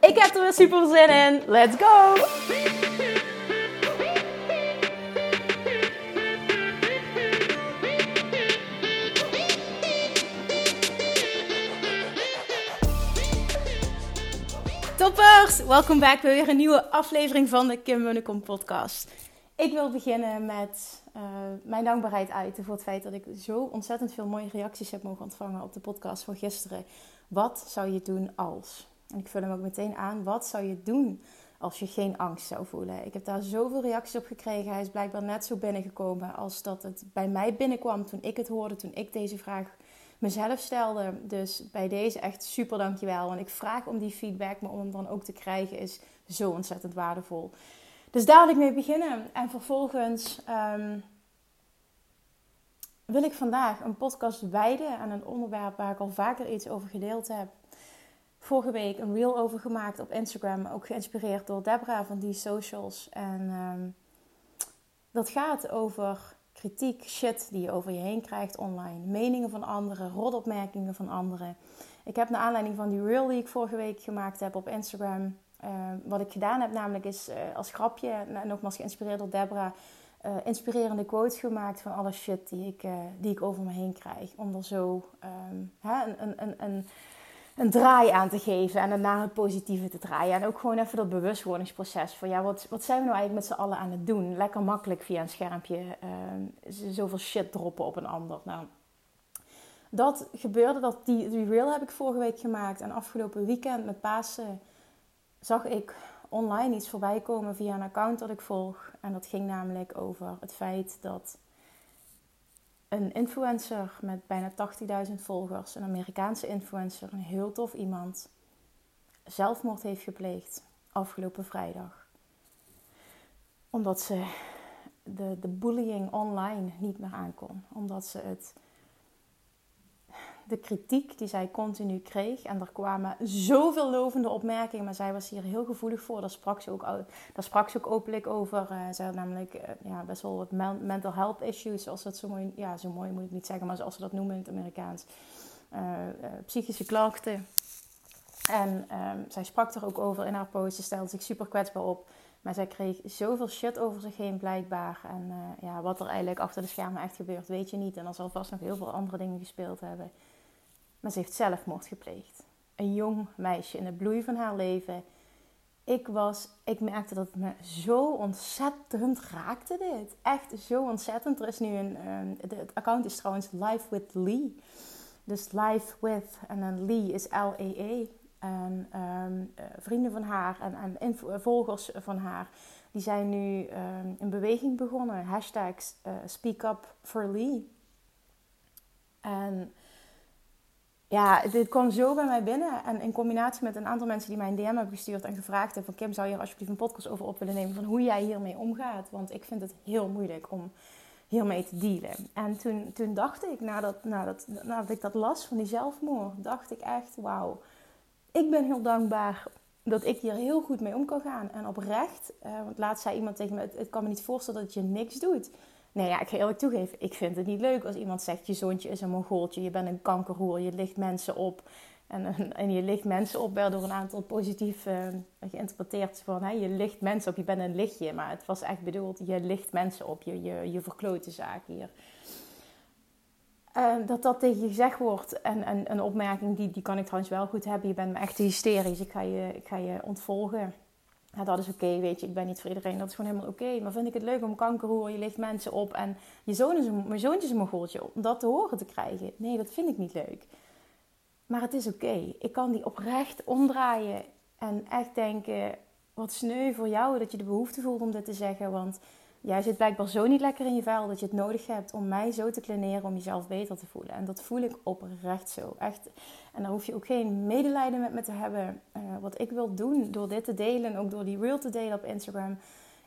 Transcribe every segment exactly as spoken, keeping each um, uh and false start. Ik heb er weer super zin in. Let's go! Toppers! Welkom back bij weer een nieuwe aflevering van de Kim Munnecom podcast. Ik wil beginnen met uh, mijn dankbaarheid uiten voor het feit dat ik zo ontzettend veel mooie reacties heb mogen ontvangen op de podcast van gisteren. Wat zou je doen als... En ik vul hem ook meteen aan. Wat zou je doen als je geen angst zou voelen? Ik heb daar zoveel reacties op gekregen. Hij is blijkbaar net zo binnengekomen als dat het bij mij binnenkwam toen ik het hoorde. Toen ik deze vraag mezelf stelde. Dus bij deze echt super dankjewel. Want ik vraag om die feedback. Maar om hem dan ook te krijgen is zo ontzettend waardevol. Dus daar wil ik mee beginnen. En vervolgens um, wil ik vandaag een podcast wijden aan een onderwerp waar ik al vaker iets over gedeeld heb. Vorige week een reel over gemaakt op Instagram. Ook geïnspireerd door Debra van die socials. En um, dat gaat over kritiek, shit die je over je heen krijgt online. Meningen van anderen, rotopmerkingen van anderen. Ik heb naar aanleiding van die reel die ik vorige week gemaakt heb op Instagram. Uh, wat ik gedaan heb namelijk is uh, als grapje, en nogmaals geïnspireerd door Debra... Uh, inspirerende quotes gemaakt van alle shit die ik, uh, die ik over me heen krijg. Om er zo um, hè, een... een, een, een een draai aan te geven en daarna het positieve te draaien. En ook gewoon even dat bewustwordingsproces van ja, wat, wat zijn we nou eigenlijk met z'n allen aan het doen? Lekker makkelijk via een schermpje uh, zoveel shit droppen op een ander. Nou, dat gebeurde, dat die, die reel heb ik vorige week gemaakt. En afgelopen weekend met Pasen zag ik online iets voorbij komen via een account dat ik volg. En dat ging namelijk over het feit dat een influencer met bijna tachtigduizend volgers, een Amerikaanse influencer, een heel tof iemand, zelfmoord heeft gepleegd afgelopen vrijdag. Omdat ze de, de bullying online niet meer aankon. Omdat ze het, de kritiek die zij continu kreeg, en er kwamen zoveel lovende opmerkingen, maar zij was hier heel gevoelig voor. Daar sprak ze ook, daar sprak ze ook openlijk over. Uh, zij had namelijk uh, ja, best wel wat mental health issues, zoals dat zo mooi, ja, zo mooi moet ik niet zeggen, maar zoals ze dat noemen in het Amerikaans. Uh, uh, psychische klachten. En uh, zij sprak er ook over in haar post. Ze stelde zich super kwetsbaar op. Maar zij kreeg zoveel shit over zich heen blijkbaar. En uh, ja, wat er eigenlijk achter de schermen echt gebeurt, weet je niet. En er zal vast nog heel veel andere dingen gespeeld hebben. Maar ze heeft zelfmoord gepleegd. Een jong meisje in de bloei van haar leven. Ik was, ik merkte dat het me zo ontzettend raakte dit. Echt zo ontzettend. Er is nu een, uh, het account is trouwens Life with Lee. Dus Life with en dan Lee is L E E. En um, vrienden van haar en, en info, volgers van haar, die zijn nu um, een beweging begonnen. Hashtags uh, Speak Up for Lee. En ja, dit kwam zo bij mij binnen. En in combinatie met een aantal mensen die mij een D M hebben gestuurd en gevraagd hebben van Kim, zou je er alsjeblieft een podcast over op willen nemen van hoe jij hiermee omgaat? Want ik vind het heel moeilijk om hiermee te dealen. En toen, toen dacht ik, nadat, nadat, nadat ik dat las van die zelfmoord, dacht ik echt, wauw. Ik ben heel dankbaar dat ik hier heel goed mee om kan gaan. En oprecht, eh, want laatst zei iemand tegen me, het, het kan me niet voorstellen dat je niks doet. Nee, ja, ik ga eerlijk toegeven, ik vind het niet leuk als iemand zegt, je zoontje is een mongooltje, je bent een kankerhoer, je licht mensen op. En, en je licht mensen op werd door een aantal positief eh, geïnterpreteerd van, hè, je licht mensen op, je bent een lichtje. Maar het was echt bedoeld, je licht mensen op, je, je, je verkloot de zaak hier. Uh, dat dat tegen je gezegd wordt. En, en een opmerking, die, die kan ik trouwens wel goed hebben. Je bent me echt hysterisch. Ik ga je, ik ga je ontvolgen. Ja, dat is oké, okay, weet je. Ik ben niet voor iedereen. Dat is gewoon helemaal oké. Okay. Maar vind ik het leuk om kankerhoer, je licht mensen op. En je zoon is een, mijn zoontje is een mogoltje. Om dat te horen te krijgen. Nee, dat vind ik niet leuk. Maar het is oké. Okay. Ik kan die oprecht omdraaien. En echt denken, wat sneu voor jou dat je de behoefte voelt om dit te zeggen. Want... jij zit blijkbaar zo niet lekker in je vel dat je het nodig hebt om mij zo te kleineren om jezelf beter te voelen. En dat voel ik oprecht zo. Echt. En daar hoef je ook geen medelijden met me te hebben. Uh, wat ik wil doen door dit te delen en ook door die reel te delen op Instagram,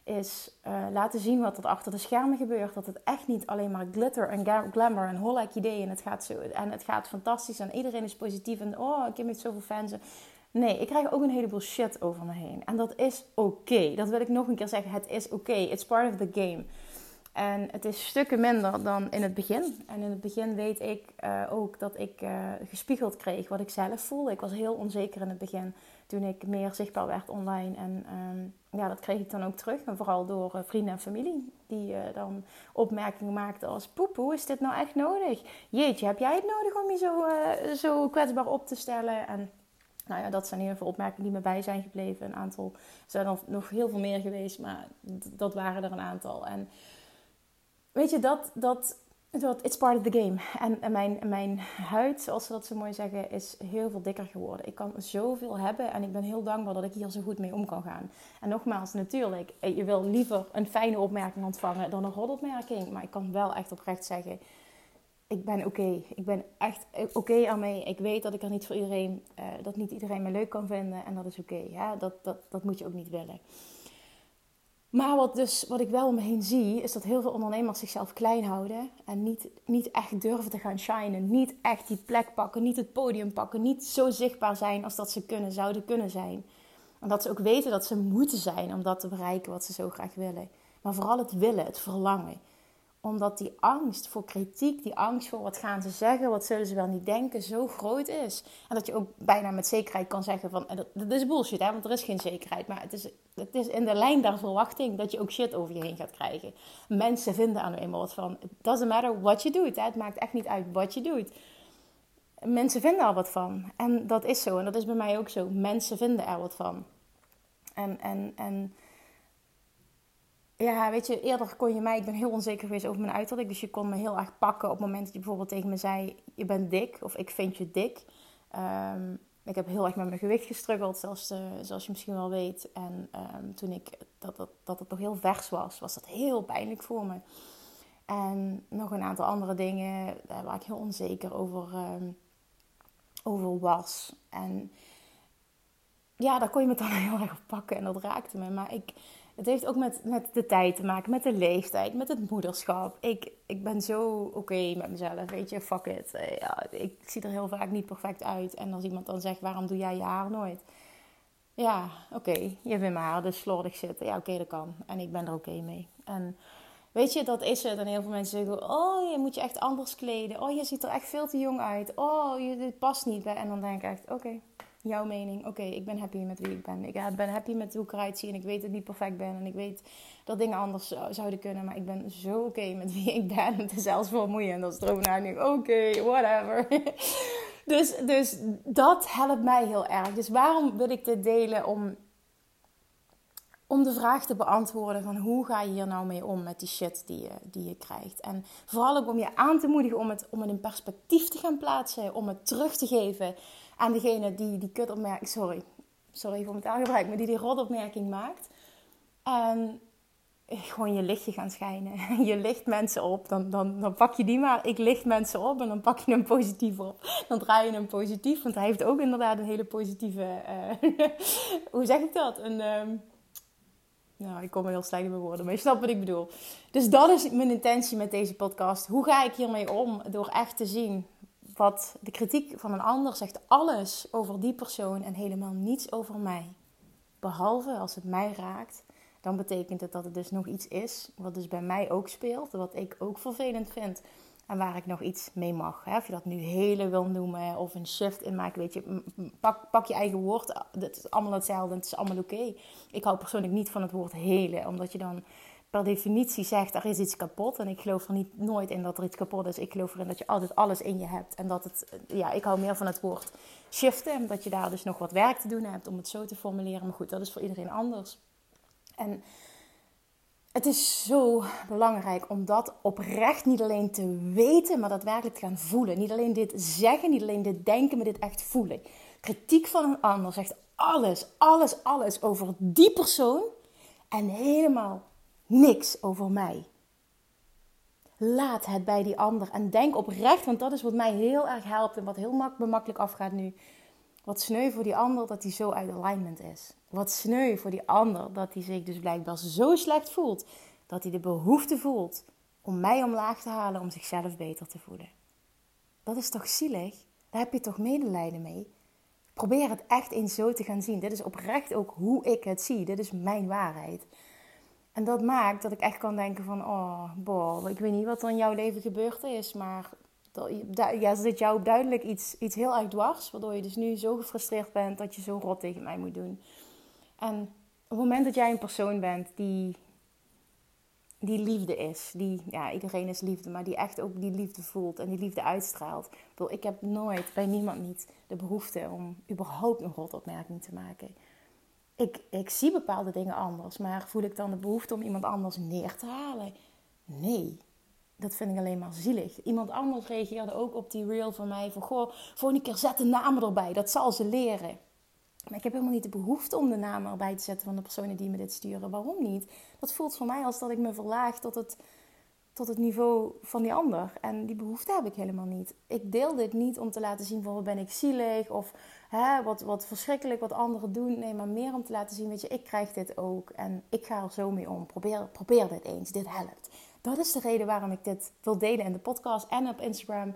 is uh, laten zien wat er achter de schermen gebeurt. Dat het echt niet alleen maar glitter en glamour en hol like idee en het gaat zo en het gaat fantastisch en iedereen is positief en oh, ik heb niet zoveel fans. Nee, ik krijg ook een heleboel shit over me heen. En dat is oké. Dat wil ik nog een keer zeggen. Het is oké. It's part of the game. En het is stukken minder dan in het begin. En in het begin weet ik uh, ook dat ik uh, gespiegeld kreeg wat ik zelf voelde. Ik was heel onzeker in het begin toen ik meer zichtbaar werd online. En um, ja, dat kreeg ik dan ook terug. En vooral door uh, vrienden en familie die uh, dan opmerkingen maakten als... Poep, hoe is dit nou echt nodig? Jeetje, heb jij het nodig om je zo, uh, zo kwetsbaar op te stellen? En... Nou ja, dat zijn heel veel opmerkingen die me bij zijn gebleven. Een aantal, er zijn er nog heel veel meer geweest, maar d- dat waren er een aantal. En weet je, dat, dat, dat it's part of the game. En, en mijn, mijn huid, zoals ze dat zo mooi zeggen, is heel veel dikker geworden. Ik kan zoveel hebben en ik ben heel dankbaar dat ik hier zo goed mee om kan gaan. En nogmaals, natuurlijk, je wil liever een fijne opmerking ontvangen dan een rotopmerking. Maar ik kan wel echt oprecht zeggen... Ik ben oké. Okay. Ik ben echt oké okay aan mij. Ik weet dat ik er niet voor iedereen, uh, dat niet iedereen me leuk kan vinden. En dat is oké. Okay, ja? dat, dat, dat moet je ook niet willen. Maar wat, dus, wat ik wel om me heen zie, is dat heel veel ondernemers zichzelf klein houden. En niet, niet echt durven te gaan shinen. Niet echt die plek pakken. Niet het podium pakken. Niet zo zichtbaar zijn als dat ze kunnen, zouden kunnen zijn. Omdat ze ook weten dat ze moeten zijn om dat te bereiken wat ze zo graag willen. Maar vooral het willen, het verlangen. Omdat die angst voor kritiek, die angst voor wat gaan ze zeggen, wat zullen ze wel niet denken, zo groot is. En dat je ook bijna met zekerheid kan zeggen van, dat, dat is bullshit hè, want er is geen zekerheid. Maar het is, het is in de lijn der verwachting dat je ook shit over je heen gaat krijgen. Mensen vinden aan eenmaal wat van, it doesn't matter what je doet. Het maakt echt niet uit wat je doet. Mensen vinden er wat van. En dat is zo. En dat is bij mij ook zo. Mensen vinden er wat van. En... en, en Ja, weet je, eerder kon je mij... Ik ben heel onzeker geweest over mijn uiterlijk. Dus je kon me heel erg pakken op het moment dat je bijvoorbeeld tegen me zei... Je bent dik of ik vind je dik. Um, ik heb heel erg met mijn gewicht gestruggeld, zelfs, uh, zoals je misschien wel weet. En um, toen ik... Dat, dat, dat het nog heel vers was, was dat heel pijnlijk voor me. En nog een aantal andere dingen uh, waar ik heel onzeker over, um, over was. En ja, daar kon je me dan heel erg op pakken en dat raakte me. Maar ik... Het heeft ook met, met de tijd te maken, met de leeftijd, met het moederschap. Ik, ik ben zo oké okay met mezelf, weet je, fuck it. Uh, ja, ik zie er heel vaak niet perfect uit. En als iemand dan zegt, waarom doe jij je haar nooit? Ja, oké, okay, je vindt mijn haar dus slordig zitten. Ja, oké, okay, dat kan. En ik ben er oké okay mee. En weet je, dat is het. En heel veel mensen zeggen, oh, je moet je echt anders kleden. Oh, je ziet er echt veel te jong uit. Oh, je, dit past niet. En dan denk ik echt, oké. Okay. Jouw mening, oké, okay, ik ben happy met wie ik ben. Ik ben happy met hoe ik eruit zie en ik weet dat ik niet perfect ben. En ik weet dat dingen anders zouden kunnen. Maar ik ben zo oké okay met wie ik ben. Het is zelfs vermoeiend als het erover nu. Oké, okay, whatever. dus, dus dat helpt mij heel erg. Dus waarom wil ik dit delen? Om, om de vraag te beantwoorden van hoe ga je hier nou mee om met die shit die je, die je krijgt. En vooral ook om je aan te moedigen om het, om het in perspectief te gaan plaatsen. Om het terug te geven... Aan degene die die kutopmerking... Sorry. Sorry voor mijn taalgebruik. Maar die die rotopmerking maakt. En gewoon je lichtje gaan schijnen. Je licht mensen op. Dan, dan, dan pak je die maar. Ik licht mensen op. En dan pak je hem positief op. Dan draai je hem positief. Want hij heeft ook inderdaad een hele positieve... Uh, hoe zeg ik dat? Een... Um, Nou, ik kom er heel slecht in mijn woorden, maar je snapt wat ik bedoel. Dus dat is mijn intentie met deze podcast. Hoe ga ik hiermee om? Door echt te zien... Wat de kritiek van een ander zegt alles over die persoon en helemaal niets over mij. Behalve als het mij raakt, dan betekent het dat het dus nog iets is wat dus bij mij ook speelt. Wat ik ook vervelend vind en waar ik nog iets mee mag. Hè? Of je dat nu hele wil noemen of een shift in maken, weet je, pak, pak je eigen woord. Het is allemaal hetzelfde en het is allemaal oké. Okay. Ik hou persoonlijk niet van het woord hele, omdat je dan... per definitie zegt, er is iets kapot. En ik geloof er niet, nooit in dat er iets kapot is. Ik geloof erin dat je altijd alles in je hebt. En dat het, ja, ik hou meer van het woord shiften. Dat je daar dus nog wat werk te doen hebt om het zo te formuleren. Maar goed, dat is voor iedereen anders. En het is zo belangrijk om dat oprecht niet alleen te weten, maar daadwerkelijk te gaan voelen. Niet alleen dit zeggen, niet alleen dit denken, maar dit echt voelen. Kritiek van een ander zegt alles, alles, alles over die persoon. En helemaal... niks over mij. Laat het bij die ander en denk oprecht, want dat is wat mij heel erg helpt en wat heel mak- me makkelijk afgaat nu. Wat sneu voor die ander dat hij zo uit alignment is. Wat sneu voor die ander dat hij zich dus blijkbaar zo slecht voelt. Dat hij de behoefte voelt om mij omlaag te halen om zichzelf beter te voelen. Dat is toch zielig? Daar heb je toch medelijden mee? Probeer het echt eens zo te gaan zien. Dit is oprecht ook hoe ik het zie. Dit is mijn waarheid. En dat maakt dat ik echt kan denken van... Oh, boh, ik weet niet wat er in jouw leven gebeurd is, maar... Ja, zit jou duidelijk iets, iets heel erg dwars, waardoor je dus nu zo gefrustreerd bent dat je zo rot tegen mij moet doen. En op het moment dat jij een persoon bent die, die liefde is, die, ja, iedereen is liefde, maar die echt ook die liefde voelt en die liefde uitstraalt. Ik heb nooit, bij niemand niet, de behoefte om überhaupt een rotopmerking te maken. Ik, ik zie bepaalde dingen anders, maar voel ik dan de behoefte om iemand anders neer te halen? Nee. Dat vind ik alleen maar zielig. Iemand anders reageerde ook op die reel van mij van... Goh, volgende keer zet de namen erbij. Dat zal ze leren. Maar ik heb helemaal niet de behoefte om de namen erbij te zetten... van de personen die me dit sturen. Waarom niet? Dat voelt voor mij als dat ik me verlaag tot het, tot het niveau van die ander. En die behoefte heb ik helemaal niet. Ik deel dit niet om te laten zien van... wat ben ik zielig? Of hè, wat, wat verschrikkelijk wat anderen doen. Nee, maar meer om te laten zien... weet je, ik krijg dit ook. En ik ga er zo mee om. Probeer, probeer dit eens. Dit helpt. Dat is de reden waarom ik dit wil delen in de podcast en op Instagram.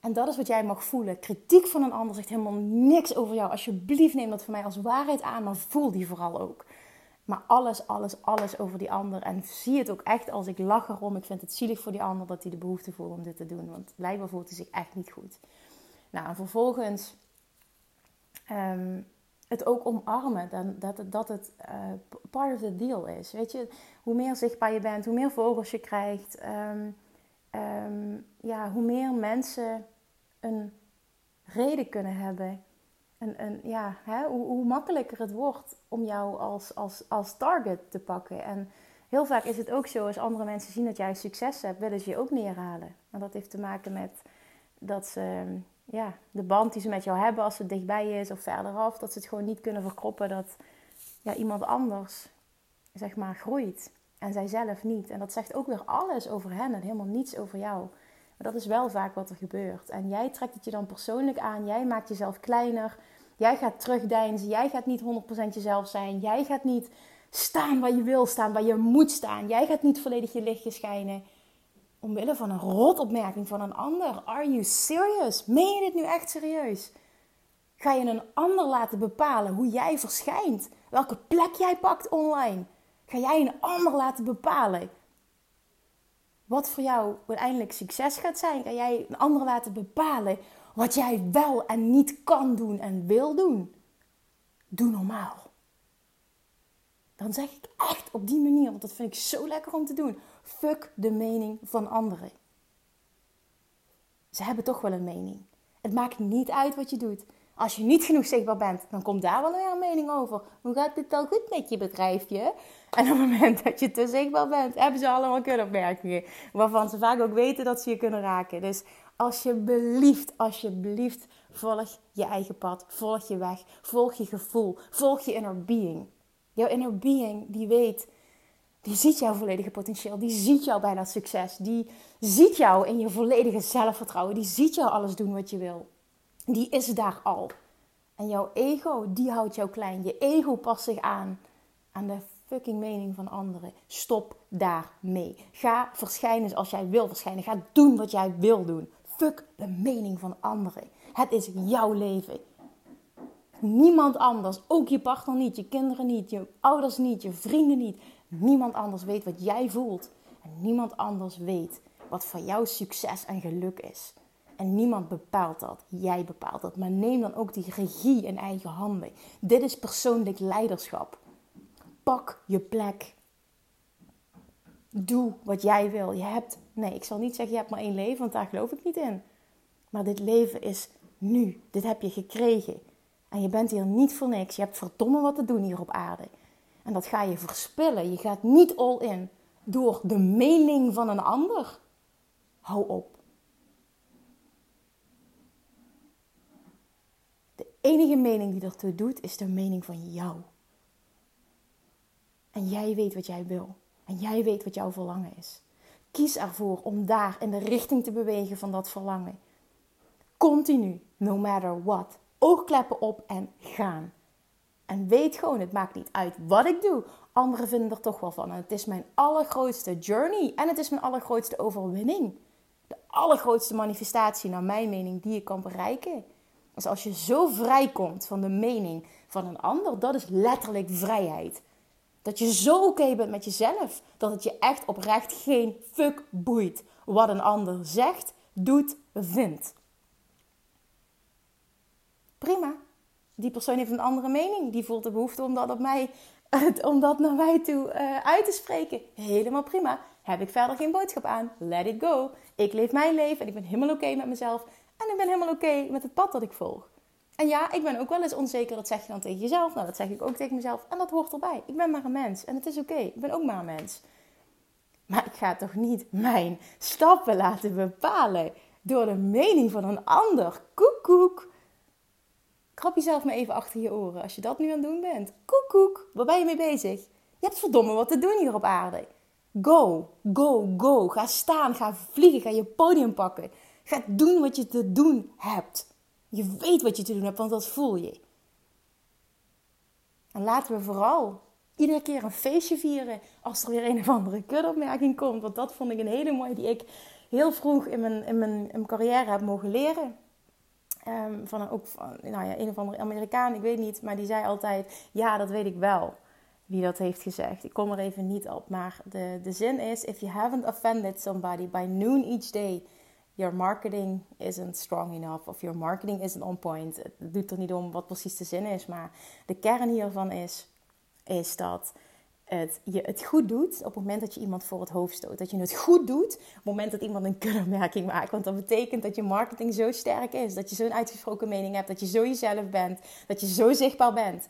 En dat is wat jij mag voelen. Kritiek van een ander zegt helemaal niks over jou. Alsjeblieft, neem dat voor mij als waarheid aan, maar voel die vooral ook. Maar alles, alles, alles over die ander. En zie het ook echt als ik lach erom. Ik vind het zielig voor die ander dat hij de behoefte voelt om dit te doen. Want blijkbaar voelt hij zich echt niet goed. Nou, en vervolgens um, het ook omarmen. Dat het... Dat het uh, part of the deal is. Weet je, hoe meer zichtbaar je bent, hoe meer vogels je krijgt, um, um, ja, hoe meer mensen een reden kunnen hebben. Een, een, ja, hè, hoe, hoe makkelijker het wordt om jou als, als, als target te pakken. En heel vaak is het ook zo, als andere mensen zien dat jij succes hebt, willen ze je ook neerhalen. En dat heeft te maken met dat ze, ja, de band die ze met jou hebben, als het dichtbij is of verderaf, dat ze het gewoon niet kunnen verkroppen dat... Ja, iemand anders, zeg maar, groeit. En zijzelf niet. En dat zegt ook weer alles over hen en helemaal niets over jou. Maar dat is wel vaak wat er gebeurt. En jij trekt het je dan persoonlijk aan. Jij maakt jezelf kleiner. Jij gaat terugdeinzen. Jij gaat niet honderd procent jezelf zijn. Jij gaat niet staan waar je wil staan, waar je moet staan. Jij gaat niet volledig je lichtje schijnen. Omwille van een rotopmerking van een ander. Are you serious? Meen je dit nu echt serieus? Ga je een ander laten bepalen hoe jij verschijnt? Welke plek jij pakt online? Ga jij een ander laten bepalen? Wat voor jou uiteindelijk succes gaat zijn? Ga jij een ander laten bepalen wat jij wel en niet kan doen en wil doen? Doe normaal. Dan zeg ik echt op die manier, want dat vind ik zo lekker om te doen. Fuck de mening van anderen. Ze hebben toch wel een mening. Het maakt niet uit wat je doet. Als je niet genoeg zichtbaar bent, dan komt daar wel weer een mening over. Hoe gaat het al goed met je bedrijfje? En op het moment dat je te zichtbaar bent, hebben ze allemaal kutopmerkingen. Waarvan ze vaak ook weten dat ze je kunnen raken. Dus alsjeblieft, alsjeblieft, volg je eigen pad. Volg je weg. Volg je gevoel. Volg je inner being. Jouw inner being, die weet... Die ziet jouw volledige potentieel. Die ziet jou bij dat succes. Die ziet jou in je volledige zelfvertrouwen. Die ziet jou alles doen wat je wil. Die is daar al. En jouw ego, die houdt jou klein. Je ego past zich aan. Aan de fucking mening van anderen. Stop daarmee. Ga verschijnen zoals jij wil verschijnen. Ga doen wat jij wil doen. Fuck de mening van anderen. Het is jouw leven. Niemand anders. Ook je partner niet. Je kinderen niet. Je ouders niet. Je vrienden niet. Niemand anders weet wat jij voelt. En niemand anders weet wat voor jou succes en geluk is. En niemand bepaalt dat. Jij bepaalt dat. Maar neem dan ook die regie in eigen handen. Dit is persoonlijk leiderschap. Pak je plek. Doe wat jij wil. Je hebt... Nee, ik zal niet zeggen je hebt maar één leven, want daar geloof ik niet in. Maar dit leven is nu. Dit heb je gekregen. En je bent hier niet voor niks. Je hebt verdomme wat te doen hier op aarde. En dat ga je verspillen. Je gaat niet all in door de mening van een ander. Hou op. De enige mening die ertoe doet, is de mening van jou. En jij weet wat jij wil. En jij weet wat jouw verlangen is. Kies ervoor om daar in de richting te bewegen van dat verlangen. Continu, no matter what. Oogkleppen op en gaan. En weet gewoon, het maakt niet uit wat ik doe. Anderen vinden er toch wel van. En het is mijn allergrootste journey. En het is mijn allergrootste overwinning. De allergrootste manifestatie, naar mijn mening, die je kan bereiken. Dus als je zo vrij komt van de mening van een ander, dat is letterlijk vrijheid. Dat je zo oké bent met jezelf, dat het je echt oprecht geen fuck boeit wat een ander zegt, doet, vindt. Prima. Die persoon heeft een andere mening. Die voelt de behoefte om dat, op mij, om dat naar mij toe uh, uit te spreken. Helemaal prima. Heb ik verder geen boodschap aan. Let it go. Ik leef mijn leven en ik ben helemaal oké okay met mezelf. En ik ben helemaal oké okay met het pad dat ik volg. En ja, ik ben ook wel eens onzeker. Dat zeg je dan tegen jezelf. Nou, dat zeg ik ook tegen mezelf. En dat hoort erbij. Ik ben maar een mens. En het is oké. Okay. Ik ben ook maar een mens. Maar ik ga toch niet mijn stappen laten bepalen door de mening van een ander. Koek, koek. Krap jezelf maar even achter je oren als je dat nu aan het doen bent. Koek, koek. Waar ben je mee bezig? Je hebt verdomme wat te doen hier op aarde. Go, go, go. Ga staan, ga vliegen, ga je podium pakken. Ga doen wat je te doen hebt. Je weet wat je te doen hebt, want dat voel je. En laten we vooral iedere keer een feestje vieren als er weer een of andere kutopmerking komt. Want dat vond ik een hele mooie die ik heel vroeg in mijn, in mijn, in mijn carrière heb mogen leren. Um, van een, ook van, nou ja, een of andere Amerikaan, ik weet niet, maar die zei altijd, ja, dat weet ik wel, wie dat heeft gezegd. Ik kom er even niet op, maar de, de zin is, if you haven't offended somebody by noon each day, your marketing isn't strong enough, of your marketing isn't on point. Het doet er niet om wat precies de zin is, maar de kern hiervan is, is dat het, je het goed doet op het moment dat je iemand voor het hoofd stoot. Dat je het goed doet op het moment dat iemand een kutopmerking maakt. Want dat betekent dat je marketing zo sterk is. Dat je zo'n uitgesproken mening hebt. Dat je zo jezelf bent. Dat je zo zichtbaar bent.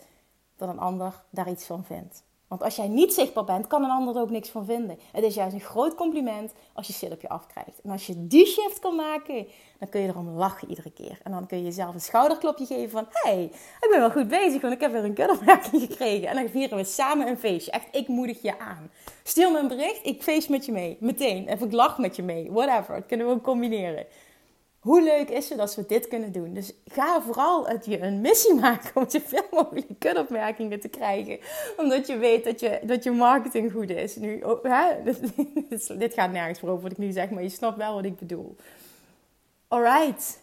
Dat een ander daar iets van vindt. Want als jij niet zichtbaar bent, kan een ander er ook niks van vinden. Het is juist een groot compliment als je shit op je afkrijgt. En als je die shift kan maken, dan kun je erom lachen iedere keer. En dan kun je jezelf een schouderklopje geven van, hé, hey, ik ben wel goed bezig, want ik heb weer een kutopmerking gekregen. En dan vieren we samen een feestje. Echt, ik moedig je aan. Stuur me een bericht, ik feest met je mee. Meteen. Of ik lach met je mee. Whatever. Dat kunnen we ook combineren. Hoe leuk is het als we dit kunnen doen? Dus ga vooral het je een missie maken om zoveel mogelijk kutopmerkingen te krijgen. Omdat je weet dat je, dat je marketing goed is. Nu, oh, hè? Dit gaat nergens voor over wat ik nu zeg, maar je snapt wel wat ik bedoel. Alright.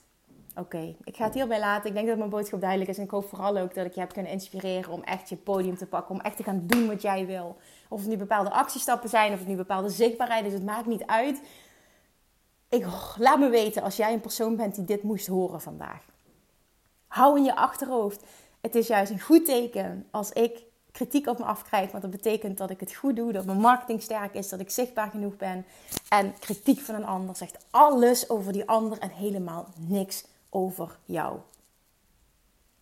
Oké, okay. Ik ga het hierbij laten. Ik denk dat mijn boodschap duidelijk is. En ik hoop vooral ook dat ik je heb kunnen inspireren om echt je podium te pakken. Om echt te gaan doen wat jij wil. Of het nu bepaalde actiestappen zijn, of het nu bepaalde zichtbaarheid is. Het maakt niet uit. Ik, oh, laat me weten als jij een persoon bent die dit moest horen vandaag. Hou in je achterhoofd. Het is juist een goed teken als ik kritiek op me afkrijg. Want dat betekent dat ik het goed doe. Dat mijn marketing sterk is. Dat ik zichtbaar genoeg ben. En kritiek van een ander zegt alles over die ander. En helemaal niks over jou.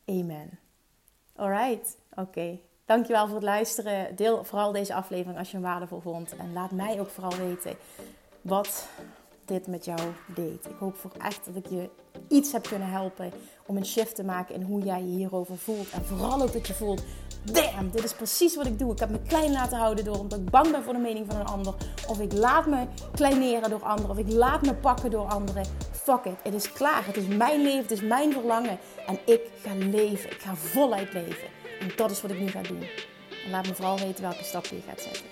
Amen. Alright. Oké. Okay. Dankjewel voor het luisteren. Deel vooral deze aflevering als je hem waardevol vond. En laat mij ook vooral weten wat dit met jou deed. Ik hoop voor echt dat ik je iets heb kunnen helpen om een shift te maken in hoe jij je hierover voelt. En vooral ook dat je voelt, damn, dit is precies wat ik doe. Ik heb me klein laten houden door omdat ik bang ben voor de mening van een ander. Of ik laat me kleineren door anderen. Of ik laat me pakken door anderen. Fuck it. Het is klaar. Het is mijn leven. Het is mijn verlangen. En ik ga leven. Ik ga voluit leven. En dat is wat ik nu ga doen. En laat me vooral weten welke stap je gaat zetten.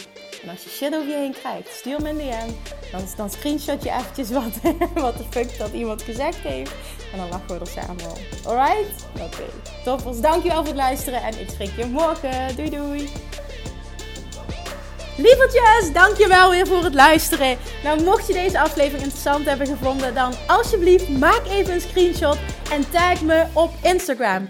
En als je shit over je heen krijgt, stuur me een D M. Dan, dan screenshot je eventjes wat, wat de fuck dat iemand gezegd heeft. En dan lachen we er samen om. Alright? Oké. Okay. Toppers, dankjewel voor het luisteren. En ik spreek je morgen. Doei doei. Lievertjes, dankjewel weer voor het luisteren. Nou, mocht je deze aflevering interessant hebben gevonden, dan alsjeblieft maak even een screenshot. En tag me op Instagram.